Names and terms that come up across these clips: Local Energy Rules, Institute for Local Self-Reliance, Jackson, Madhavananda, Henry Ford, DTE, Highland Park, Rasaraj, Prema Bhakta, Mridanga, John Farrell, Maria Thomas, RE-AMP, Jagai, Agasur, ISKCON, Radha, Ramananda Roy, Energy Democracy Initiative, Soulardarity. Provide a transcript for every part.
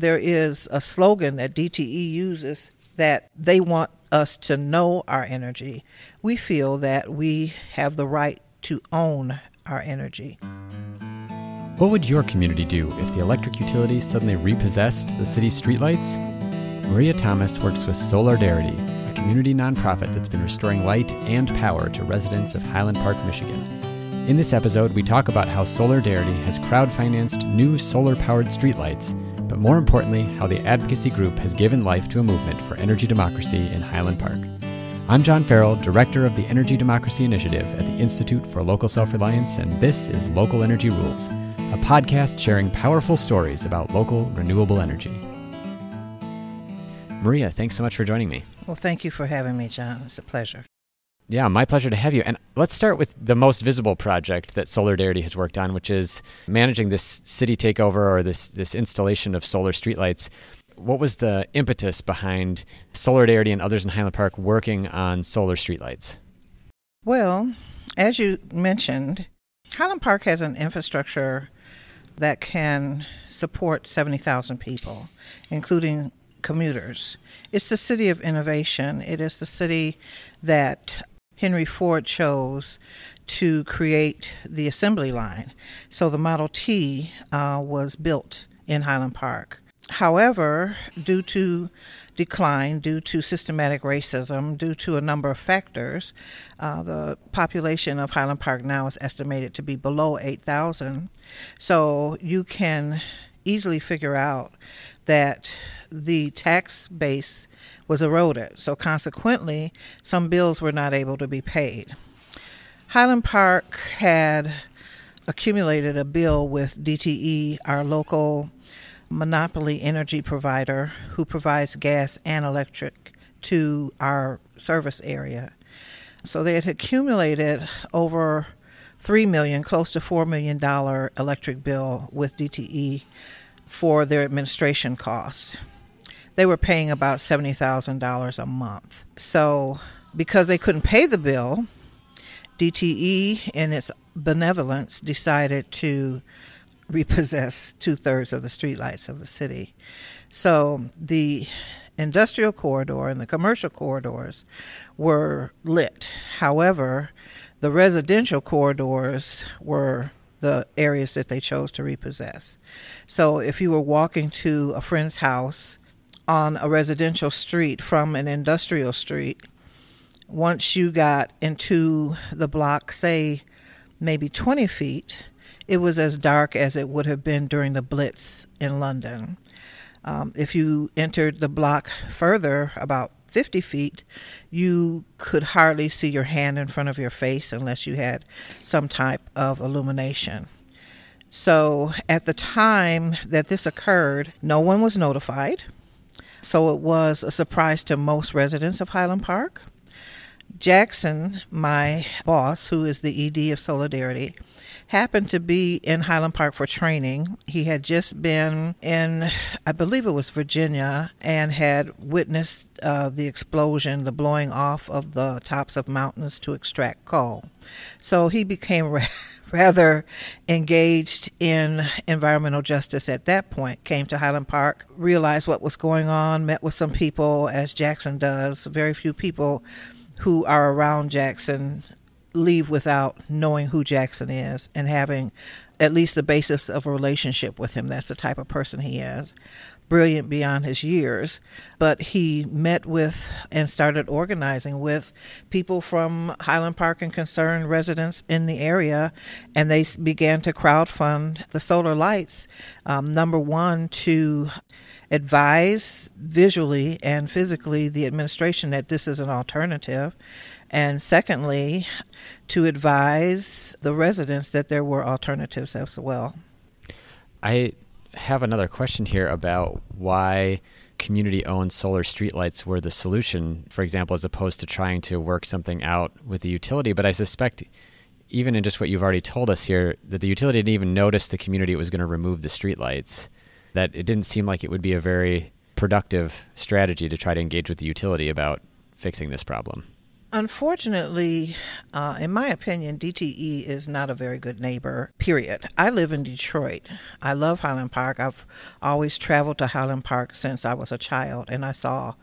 there is a slogan that DTE uses that they want us to know our energy. We feel that we have the right to own our energy. What would your community do if the electric utility suddenly repossessed the city's streetlights? Maria Thomas works with Soulardarity, a community nonprofit that's been restoring light and power to residents of Highland Park, Michigan. In this episode, we talk about how Soulardarity has crowd-financed new solar-powered streetlights, but more importantly, how the advocacy group has given life to a movement for energy democracy in Highland Park. I'm John Farrell, Director of the Energy Democracy Initiative at the Institute for Local Self-Reliance, and this is Local Energy Rules, a podcast sharing powerful stories about local renewable energy. Maria, thanks so much for joining me. Well, thank you for having me, John. It's a pleasure. Yeah, my pleasure to have you. And let's start with the most visible project that Soulardarity has worked on, which is managing this city takeover or this installation of solar streetlights. What was the impetus behind Soulardarity and others in Highland Park working on solar streetlights? Well, as you mentioned, Highland Park has an infrastructure that can support 70,000 people, including commuters. It's the city of innovation. It is the city that Henry Ford chose to create the assembly line. So the Model T was built in Highland Park. However, due to decline, due to systematic racism, due to a number of factors, the population of Highland Park now is estimated to be below 8,000. So you can easily figure out that the tax base was eroded. So consequently, some bills were not able to be paid. Highland Park had accumulated a bill with DTE, our local monopoly energy provider who provides gas and electric to our service area. So they had accumulated over $3 million, close to $4 million electric bill with DTE for their administration costs. They were paying about $70,000 a month. So because they couldn't pay the bill, DTE in its benevolence decided to repossess two-thirds of the streetlights of the city. So the industrial corridor and the commercial corridors were lit. However, the residential corridors were the areas that they chose to repossess. So if you were walking to a friend's house on a residential street from an industrial street, once you got into the block, say maybe 20 feet, it was as dark as it would have been during the Blitz in London. If you entered the block further, about 50 feet, you could hardly see your hand in front of your face unless you had some type of illumination. So at the time that this occurred, no one was notified. So it was a surprise to most residents of Highland Park. Jackson, my boss, who is the ED of Soulardarity, happened to be in Highland Park for training. He had just been in, I believe it was Virginia, and had witnessed the explosion, the blowing off of the tops of mountains to extract coal. So he became rather engaged in environmental justice at that point, came to Highland Park, realized what was going on, met with some people, as Jackson does. Very few people who are around Jackson leave without knowing who Jackson is and having at least the basis of a relationship with him. That's the type of person he is. Brilliant beyond his years. But he met with and started organizing with people from Highland Park and concerned residents in the area, and they began to crowdfund the solar lights, number one, to advise visually and physically the administration that this is an alternative, and secondly, to advise the residents that there were alternatives as well. I have another question here about why community-owned solar streetlights were the solution, for example, as opposed to trying to work something out with the utility. But I suspect, even in just what you've already told us here, that the utility didn't even notice the community was going to remove the streetlights, that it didn't seem like it would be a very productive strategy to try to engage with the utility about fixing this problem. Unfortunately, in my opinion, DTE is not a very good neighbor, period. I live in Detroit. I love Highland Park. I've always traveled to Highland Park since I was a child, and I saw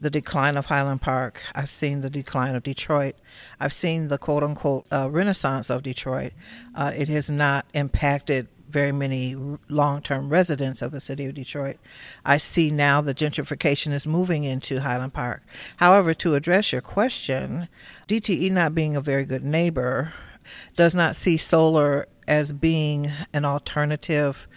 the decline of Highland Park. I've seen the decline of Detroit. I've seen the quote-unquote renaissance of Detroit. It has not impacted very many long-term residents of the city of Detroit. I see now the gentrification is moving into Highland Park. However, to address your question, DTE not being a very good neighbor does not see solar as being an alternative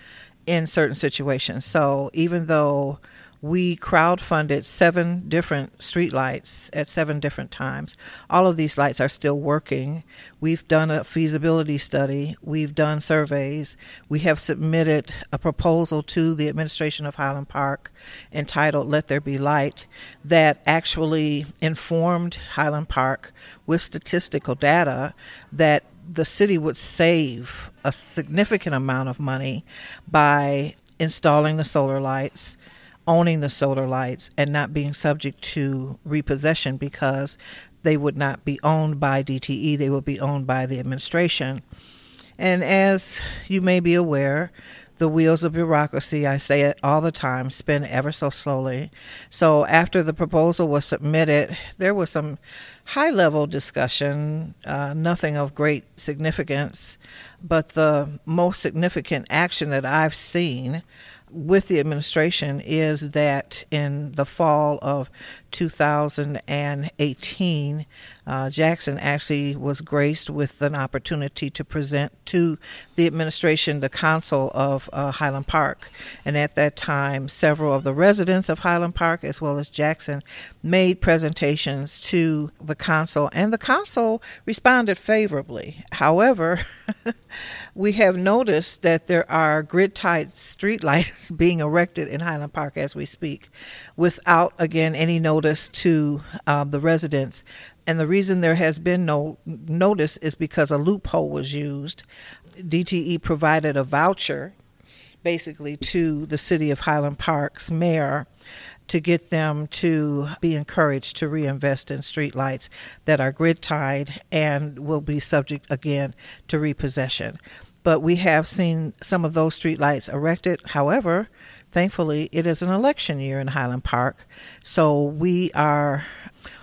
in certain situations. So even though we crowdfunded 7 different streetlights at 7 different times, all of these lights are still working. We've done a feasibility study. We've done surveys. We have submitted a proposal to the administration of Highland Park entitled Let There Be Light that actually informed Highland Park with statistical data that the city would save a significant amount of money by installing the solar lights, owning the solar lights, and not being subject to repossession because they would not be owned by DTE. They would be owned by the administration. And as you may be aware, the wheels of bureaucracy, I say it all the time, spin ever so slowly. So after the proposal was submitted, there was some high-level discussion, nothing of great significance, but the most significant action that I've seen with the administration is that in the fall of 2018, Jackson actually was graced with an opportunity to present to the administration the council of Highland Park. And at that time, several of the residents of Highland Park, as well as Jackson, made presentations to the council, and the council responded favorably. However, we have noticed that there are grid-tied streetlights being erected in Highland Park as we speak, without, again, any notice to the residents. And the reason there has been no notice is because a loophole was used. DTE provided a voucher, basically, to the city of Highland Park's mayor to get them to be encouraged to reinvest in streetlights that are grid-tied and will be subject, again, to repossession. But we have seen some of those streetlights erected. However, thankfully, it is an election year in Highland Park, so we are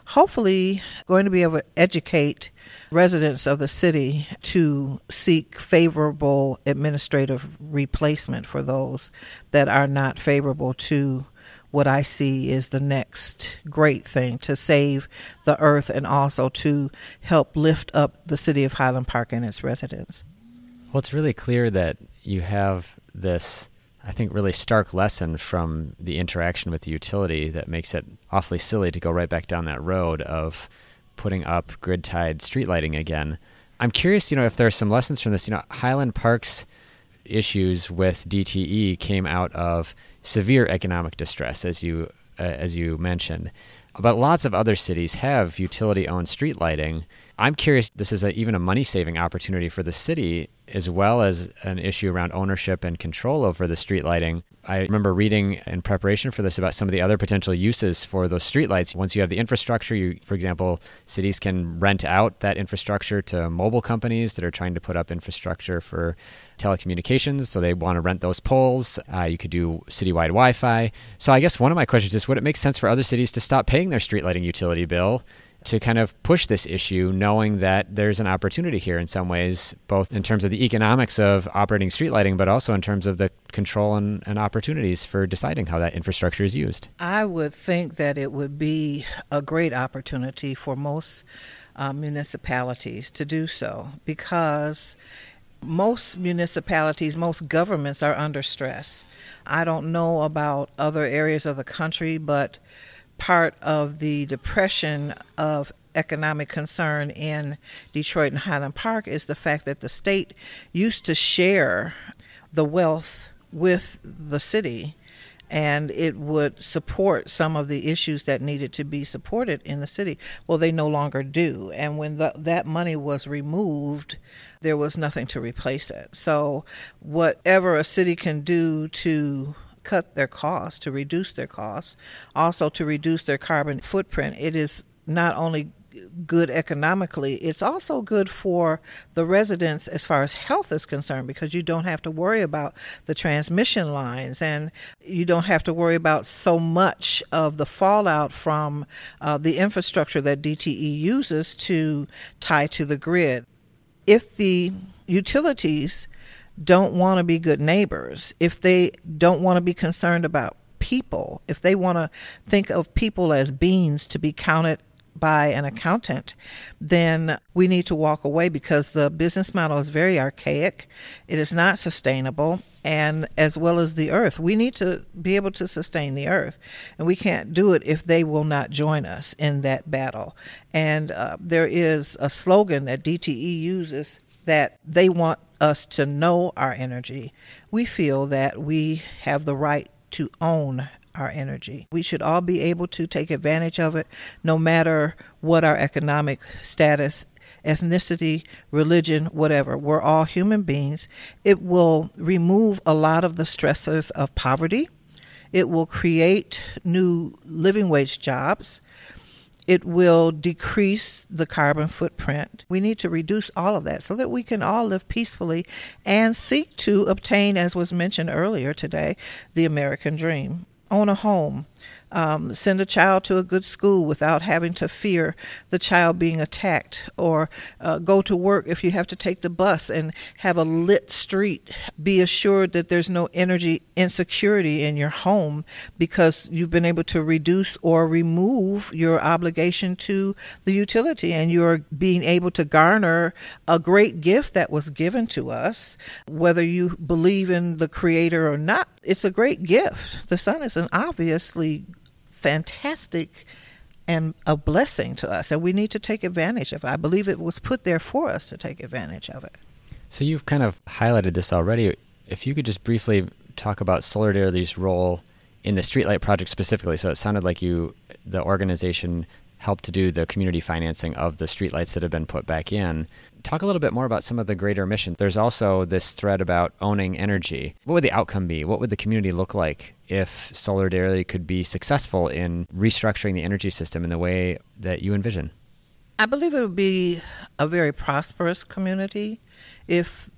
hopefully going to be able to educate residents of the city to seek favorable administrative replacement for those that are not favorable to what I see is the next great thing to save the earth and also to help lift up the city of Highland Park and its residents. Well, it's really clear that you have this, I think, really stark lesson from the interaction with the utility that makes it awfully silly to go right back down that road of putting up grid-tied street lighting again. I'm curious, if there are some lessons from this. Highland Park's issues with DTE came out of severe economic distress, as you mentioned. But lots of other cities have utility-owned street lighting. I'm curious, this is even a money-saving opportunity for the city, as well as an issue around ownership and control over the street lighting. I remember reading in preparation for this about some of the other potential uses for those streetlights. Once you have the infrastructure, for example, cities can rent out that infrastructure to mobile companies that are trying to put up infrastructure for telecommunications. So they want to rent those poles. You could do citywide Wi-Fi. So I guess one of my questions is, would it make sense for other cities to stop paying their street lighting utility bill to kind of push this issue, knowing that there's an opportunity here in some ways, both in terms of the economics of operating street lighting, but also in terms of the control and opportunities for deciding how that infrastructure is used? I would think that it would be a great opportunity for most municipalities to do so, because most municipalities, most governments are under stress. I don't know about other areas of the country, but part of the depression of economic concern in Detroit and Highland Park is the fact that the state used to share the wealth with the city, and it would support some of the issues that needed to be supported in the city. Well, they no longer do. And when that money was removed, there was nothing to replace it. So whatever a city can do to cut their costs, to reduce their costs, also to reduce their carbon footprint, it is not only good economically, it's also good for the residents as far as health is concerned, because you don't have to worry about the transmission lines, and you don't have to worry about so much of the fallout from the infrastructure that DTE uses to tie to the grid. If the utilities don't want to be good neighbors, if they don't want to be concerned about people, if they want to think of people as beans to be counted by an accountant, then we need to walk away, because the business model is very archaic. It is not sustainable, and as well as the earth. We need to be able to sustain the earth, and we can't do it if they will not join us in that battle. And there is a slogan that DTE uses that they want us to know our energy. We feel that we have the right to own our energy. We should all be able to take advantage of it, no matter what our economic status, ethnicity, religion, whatever. We're all human beings. It will remove a lot of the stressors of poverty. It will create new living wage jobs. It will decrease the carbon footprint. We need to reduce all of that so that we can all live peacefully and seek to obtain, as was mentioned earlier today, the American dream. Own a home, send a child to a good school without having to fear the child being attacked, or go to work if you have to take the bus and have a lit street. Be assured that there's no energy insecurity in your home because you've been able to reduce or remove your obligation to the utility, and you're being able to garner a great gift that was given to us. Whether you believe in the Creator or not, it's a great gift. The sun is an obviously fantastic and a blessing to us, and we need to take advantage of it. I believe it was put there for us to take advantage of it. So you've kind of highlighted this already. If you could just briefly talk about Soulardarity's role in the Streetlight Project specifically. So it sounded like the organization helped to do the community financing of the streetlights that have been put back in. Talk a little bit more about some of the greater mission. There's also this thread about owning energy. What would the outcome be? What would the community look like if Soulardarity could be successful in restructuring the energy system in the way that you envision? I believe it would be a very prosperous community if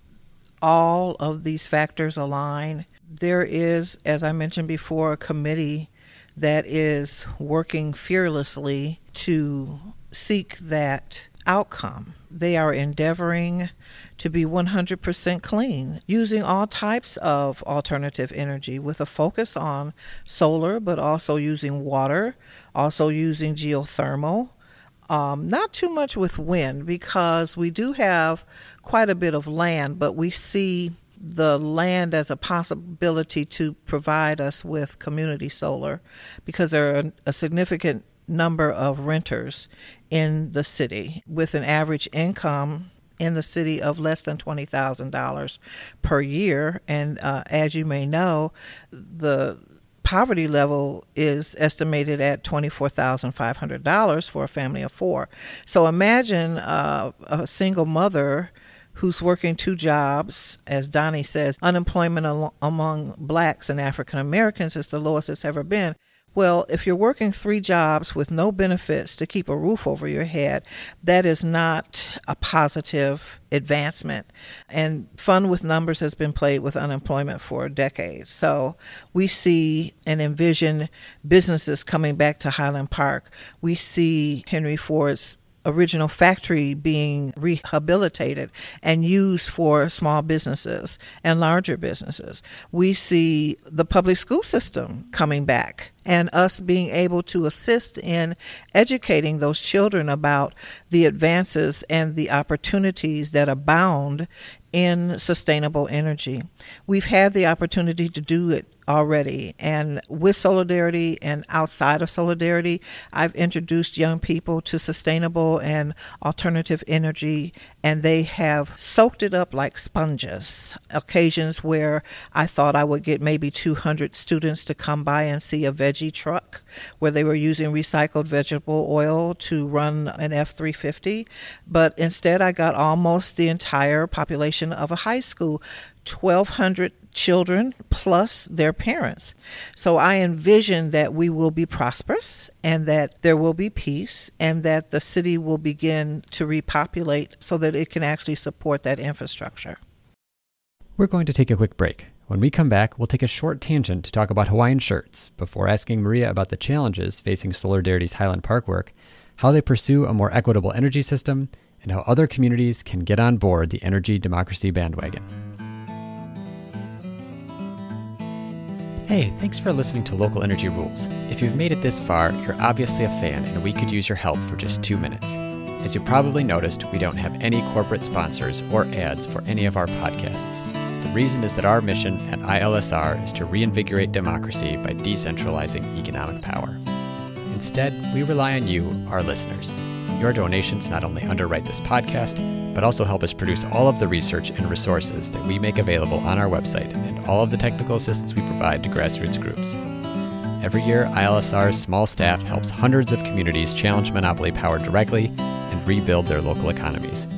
all of these factors align. There is, as I mentioned before, a committee that is working fearlessly to seek that outcome. They are endeavoring to be 100% clean, using all types of alternative energy with a focus on solar, but also using water, also using geothermal. Not too much with wind, because we do have quite a bit of land, but we see the land as a possibility to provide us with community solar, because there are a significant number of renters in the city with an average income in the city of less than $20,000 per year. And as you may know, the poverty level is estimated at $24,500 for a family of four. So imagine a single mother who's working two jobs. As Donnie says, unemployment among blacks and African Americans is the lowest it's ever been. Well, if you're working three jobs with no benefits to keep a roof over your head, that is not a positive advancement. And fun with numbers has been played with unemployment for decades. So we see and envision businesses coming back to Highland Park. We see Henry Ford's original factory being rehabilitated and used for small businesses and larger businesses. We see the public school system coming back and us being able to assist in educating those children about the advances and the opportunities that abound in sustainable energy. We've had the opportunity to do it already, and with Soulardarity and outside of Soulardarity, I've introduced young people to sustainable and alternative energy, and they have soaked it up like sponges. Occasions where I thought I would get maybe 200 students to come by and see a veggie truck where they were using recycled vegetable oil to run an F-350, but instead I got almost the entire population of a high school, 1,200 children plus their parents. So I envision that we will be prosperous and that there will be peace and that the city will begin to repopulate so that it can actually support that infrastructure. We're going to take a quick break. When we come back, we'll take a short tangent to talk about Hawaiian shirts before asking Maria about the challenges facing Soulardarity's Highland Park work, how they pursue a more equitable energy system, and how other communities can get on board the energy democracy bandwagon. Hey, thanks for listening to Local Energy Rules. If you've made it this far, you're obviously a fan, and we could use your help for just 2 minutes. As you probably noticed, we don't have any corporate sponsors or ads for any of our podcasts. The reason is that our mission at ILSR is to reinvigorate democracy by decentralizing economic power. Instead, we rely on you, our listeners. Your donations not only underwrite this podcast, but also help us produce all of the research and resources that we make available on our website and all of the technical assistance we provide to grassroots groups. Every year, ILSR's small staff helps hundreds of communities challenge monopoly power directly and rebuild their local economies.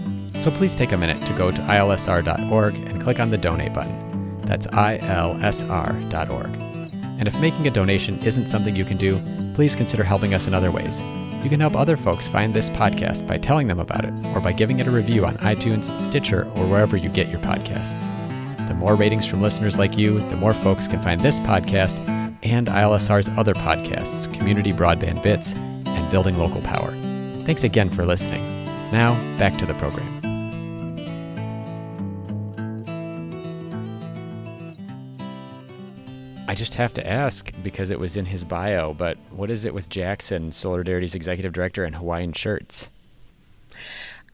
So please take a minute to go to ilsr.org and click on the Donate button. That's ilsr.org. And if making a donation isn't something you can do, please consider helping us in other ways. You can help other folks find this podcast by telling them about it or by giving it a review on iTunes, Stitcher, or wherever you get your podcasts. The more ratings from listeners like you, the more folks can find this podcast and ILSR's other podcasts, Community Broadband Bits and Building Local Power. Thanks again for listening. Now, back to the program. I just have to ask, because it was in his bio, but what is it with Jackson, Soulardarity's executive director, and Hawaiian shirts?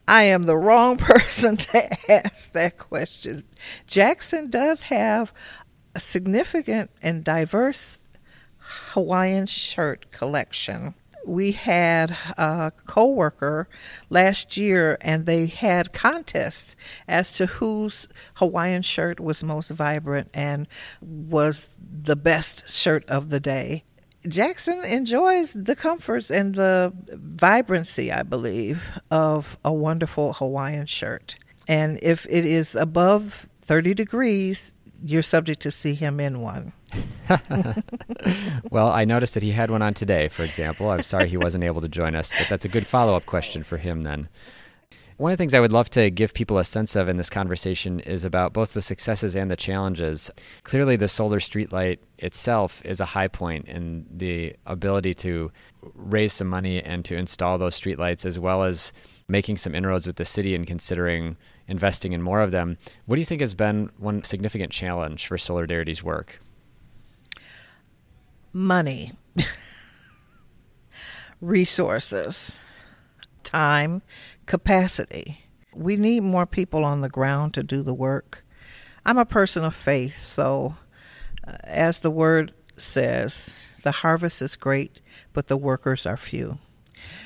I am the wrong person to ask that question. Jackson does have a significant and diverse Hawaiian shirt collection. We had a coworker last year, and they had contests as to whose Hawaiian shirt was most vibrant and was the best shirt of the day. Jackson enjoys the comforts and the vibrancy, I believe, of a wonderful Hawaiian shirt. And if it is above 30 degrees, you're subject to see him in one. Well, I noticed that he had one on today, for example. I'm sorry he wasn't able to join us, but that's a good follow-up question for him then. One of the things I would love to give people a sense of in this conversation is about both the successes and the challenges. Clearly, the solar streetlight itself is a high point in the ability to raise some money and to install those streetlights, as well as making some inroads with the city and considering investing in more of them. What do you think has been one significant challenge for Soulardarity's work? Money, resources, time, capacity. We need more people on the ground to do the work. I'm a person of faith, so as the word says, the harvest is great, but the workers are few.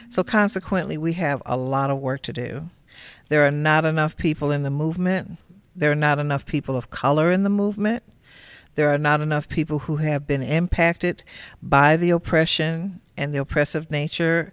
So consequently, we have a lot of work to do. There are not enough people in the movement. There are not enough people of color in the movement. There are not enough people who have been impacted by the oppression and the oppressive nature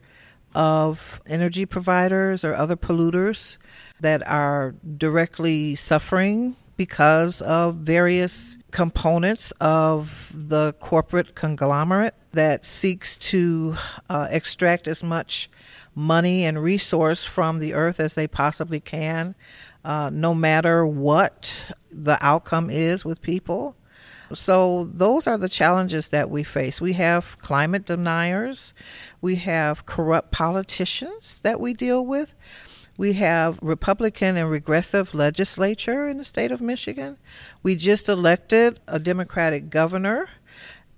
of energy providers or other polluters that are directly suffering because of various components of the corporate conglomerate that seeks to extract as much money and resource from the earth as they possibly can, no matter what the outcome is with people. So those are the challenges that we face. We have climate deniers. We have corrupt politicians that we deal with. We have Republican and regressive legislature in the state of Michigan. We just elected a Democratic governor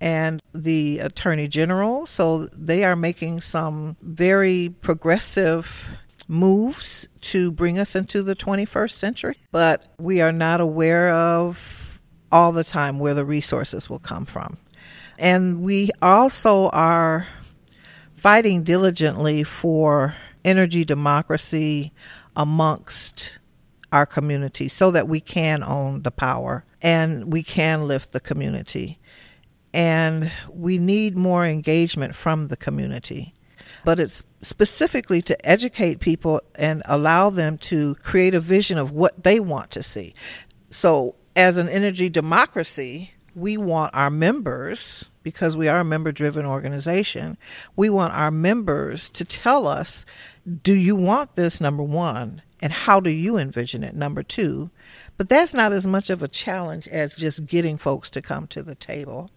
and the attorney general. So they are making some very progressive moves to bring us into the 21st century. But we are not aware of all the time where the resources will come from. And we also are fighting diligently for energy democracy amongst our community so that we can own the power and we can lift the community. And we need more engagement from the community. But it's specifically to educate people and allow them to create a vision of what they want to see. So as an energy democracy, we want our members, because we are a member-driven organization, we want our members to tell us, do you want this, number one, and how do you envision it, number two. But that's not as much of a challenge as just getting folks to come to the table.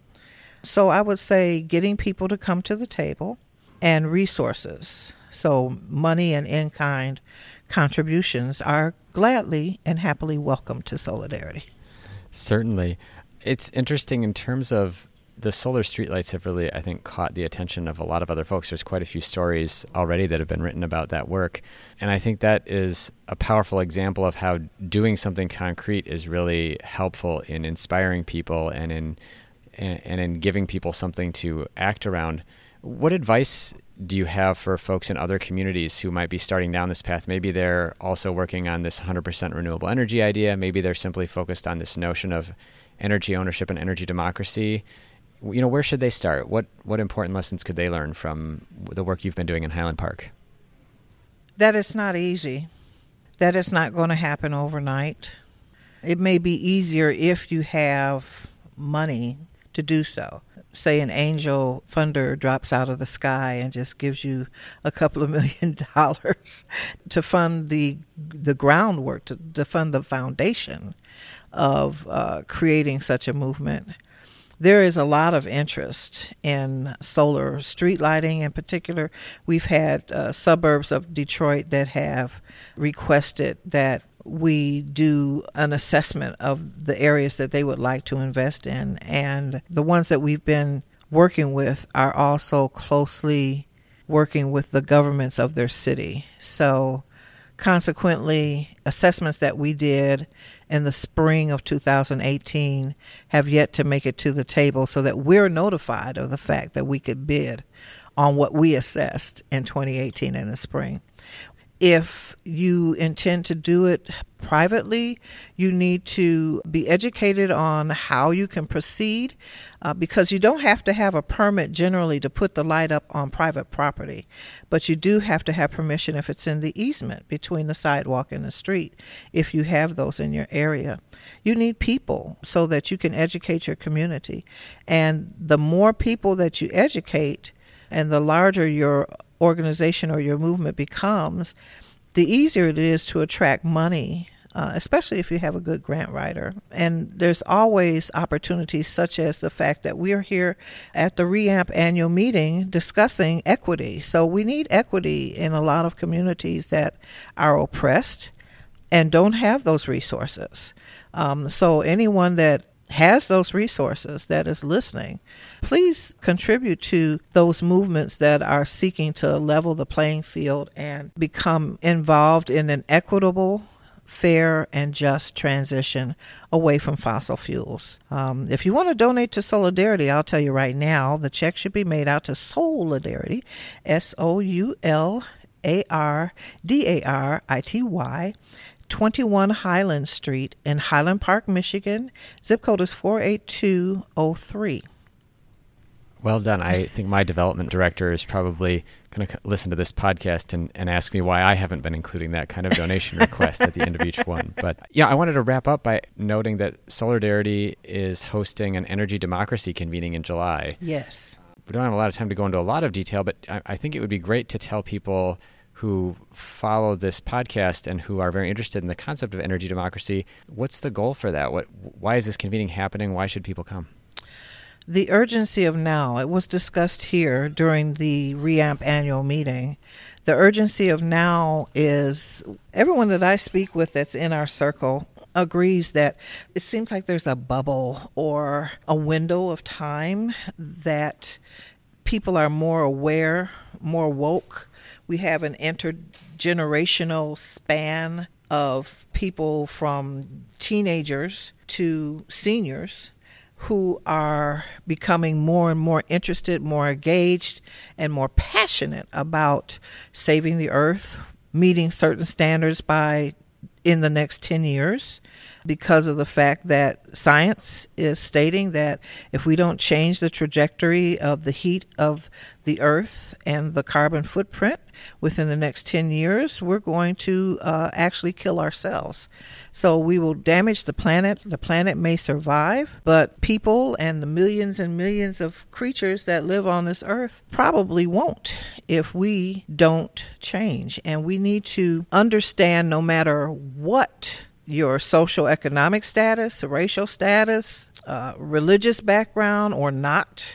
So I would say getting people to come to the table and resources. So money and in-kind contributions are gladly and happily welcome to Soulardarity. Certainly. It's interesting in terms of the solar streetlights have really, I think, caught the attention of a lot of other folks. There's quite a few stories already that have been written about that work. And I think that is a powerful example of how doing something concrete is really helpful in inspiring people and in giving people something to act around. What advice do you have for folks in other communities who might be starting down this path? Maybe they're also working on this 100% renewable energy idea. Maybe they're simply focused on this notion of energy ownership and energy democracy. You know, where should they start? What important lessons could they learn from the work you've been doing in Highland Park? That it's not easy. That it's not going to happen overnight. It may be easier if you have money to do so. Say an angel funder drops out of the sky and just gives you a couple of $1,000,000 to fund the groundwork, to fund the foundation of creating such a movement. There is a lot of interest in solar street lighting in particular. We've had suburbs of Detroit that have requested that we do an assessment of the areas that they would like to invest in. And the ones that we've been working with are also closely working with the governments of their city. So consequently, assessments that we did in the spring of 2018 have yet to make it to the table so that we're notified of the fact that we could bid on what we assessed in 2018 in the spring. If you intend to do it privately, you need to be educated on how you can proceed because you don't have to have a permit generally to put the light up on private property, but you do have to have permission if it's in the easement between the sidewalk and the street, if you have those in your area. You need people so that you can educate your community. And the more people that you educate and the larger your organization or your movement becomes, the easier it is to attract money, especially if you have a good grant writer. And there's always opportunities such as the fact that we're here at the RE-AMP annual meeting discussing equity. So we need equity in a lot of communities that are oppressed and don't have those resources. So anyone that has those resources that is listening, please contribute to those movements that are seeking to level the playing field and become involved in an equitable, fair, and just transition away from fossil fuels. If you want to donate to Soulardarity, I'll tell you right now, the check should be made out to Soulardarity, Soulardarity, 21 Highland Street in Highland Park, Michigan. Zip code is 48203. Well done. I think my development director is probably going to listen to this podcast and ask me why I haven't been including that kind of donation request at the end of each one. But yeah, I wanted to wrap up by noting that Soulardarity is hosting an energy democracy convening in July. Yes. We don't have a lot of time to go into a lot of detail, but I think it would be great to tell people who follow this podcast and who are very interested in the concept of energy democracy, what's the goal for that? Why is this convening happening? Why should people come? The urgency of now, it was discussed here during the RE-AMP annual meeting. The urgency of now is everyone that I speak with that's in our circle agrees that it seems like there's a bubble or a window of time that people are more aware, more woke. We have an intergenerational span of people from teenagers to seniors who are becoming more and more interested, more engaged, and more passionate about saving the earth, meeting certain standards in the next 10 years. because of the fact that science is stating that if we don't change the trajectory of the heat of the earth and the carbon footprint within the next 10 years, we're going to actually kill ourselves. So we will damage the planet. The planet may survive, but people and the millions and millions of creatures that live on this earth probably won't if we don't change. And we need to understand, no matter what your socioeconomic status, racial status, religious background or not,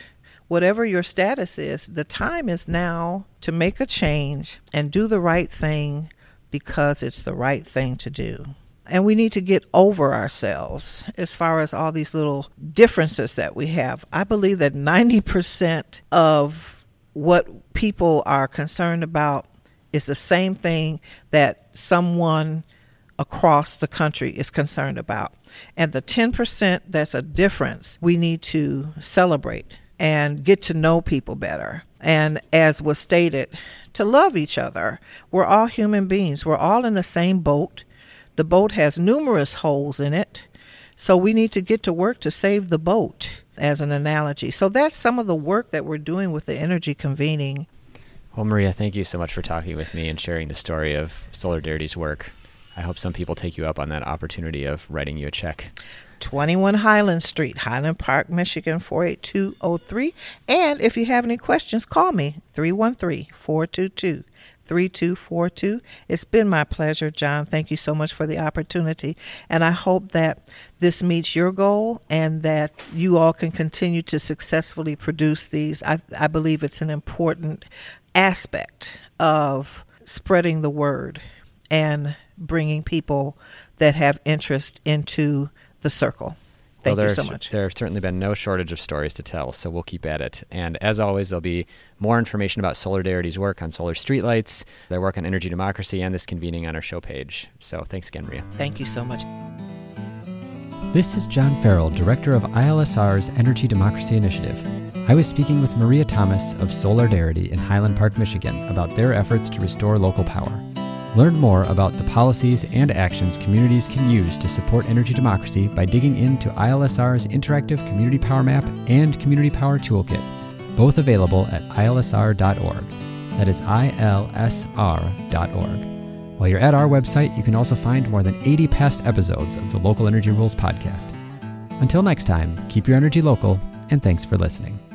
whatever your status is, the time is now to make a change and do the right thing because it's the right thing to do. And we need to get over ourselves as far as all these little differences that we have. I believe that 90% of what people are concerned about is the same thing that someone across the country is concerned about. And the 10% that's a difference, we need to celebrate and get to know people better. And as was stated, to love each other. We're all human beings. We're all in the same boat. The boat has numerous holes in it. So we need to get to work to save the boat, as an analogy. So that's some of the work that we're doing with the energy convening. Well, Maria, thank you so much for talking with me and sharing the story of Soulardarity's work. I hope some people take you up on that opportunity of writing you a check. 21 Highland Street, Highland Park, Michigan, 48203. And if you have any questions, call me, 313-422-3242. It's been my pleasure, John. Thank you so much for the opportunity. And I hope that this meets your goal and that you all can continue to successfully produce these. I believe it's an important aspect of spreading the word and bringing people that have interest into the circle. Thank you so much. There have certainly been no shortage of stories to tell, so we'll keep at it. And as always, there'll be more information about Soulardarity's work on solar streetlights, their work on energy democracy, and this convening on our show page. So thanks again, Maria. Thank you so much. This is John Farrell, Director of ILSR's Energy Democracy Initiative. I was speaking with Maria Thomas of Soulardarity in Highland Park, Michigan, about their efforts to restore local power. Learn more about the policies and actions communities can use to support energy democracy by digging into ILSR's interactive Community Power Map and Community Power Toolkit, both available at ilsr.org. That is ilsr.org. While you're at our website, you can also find more than 80 past episodes of the Local Energy Rules podcast. Until next time, keep your energy local, and thanks for listening.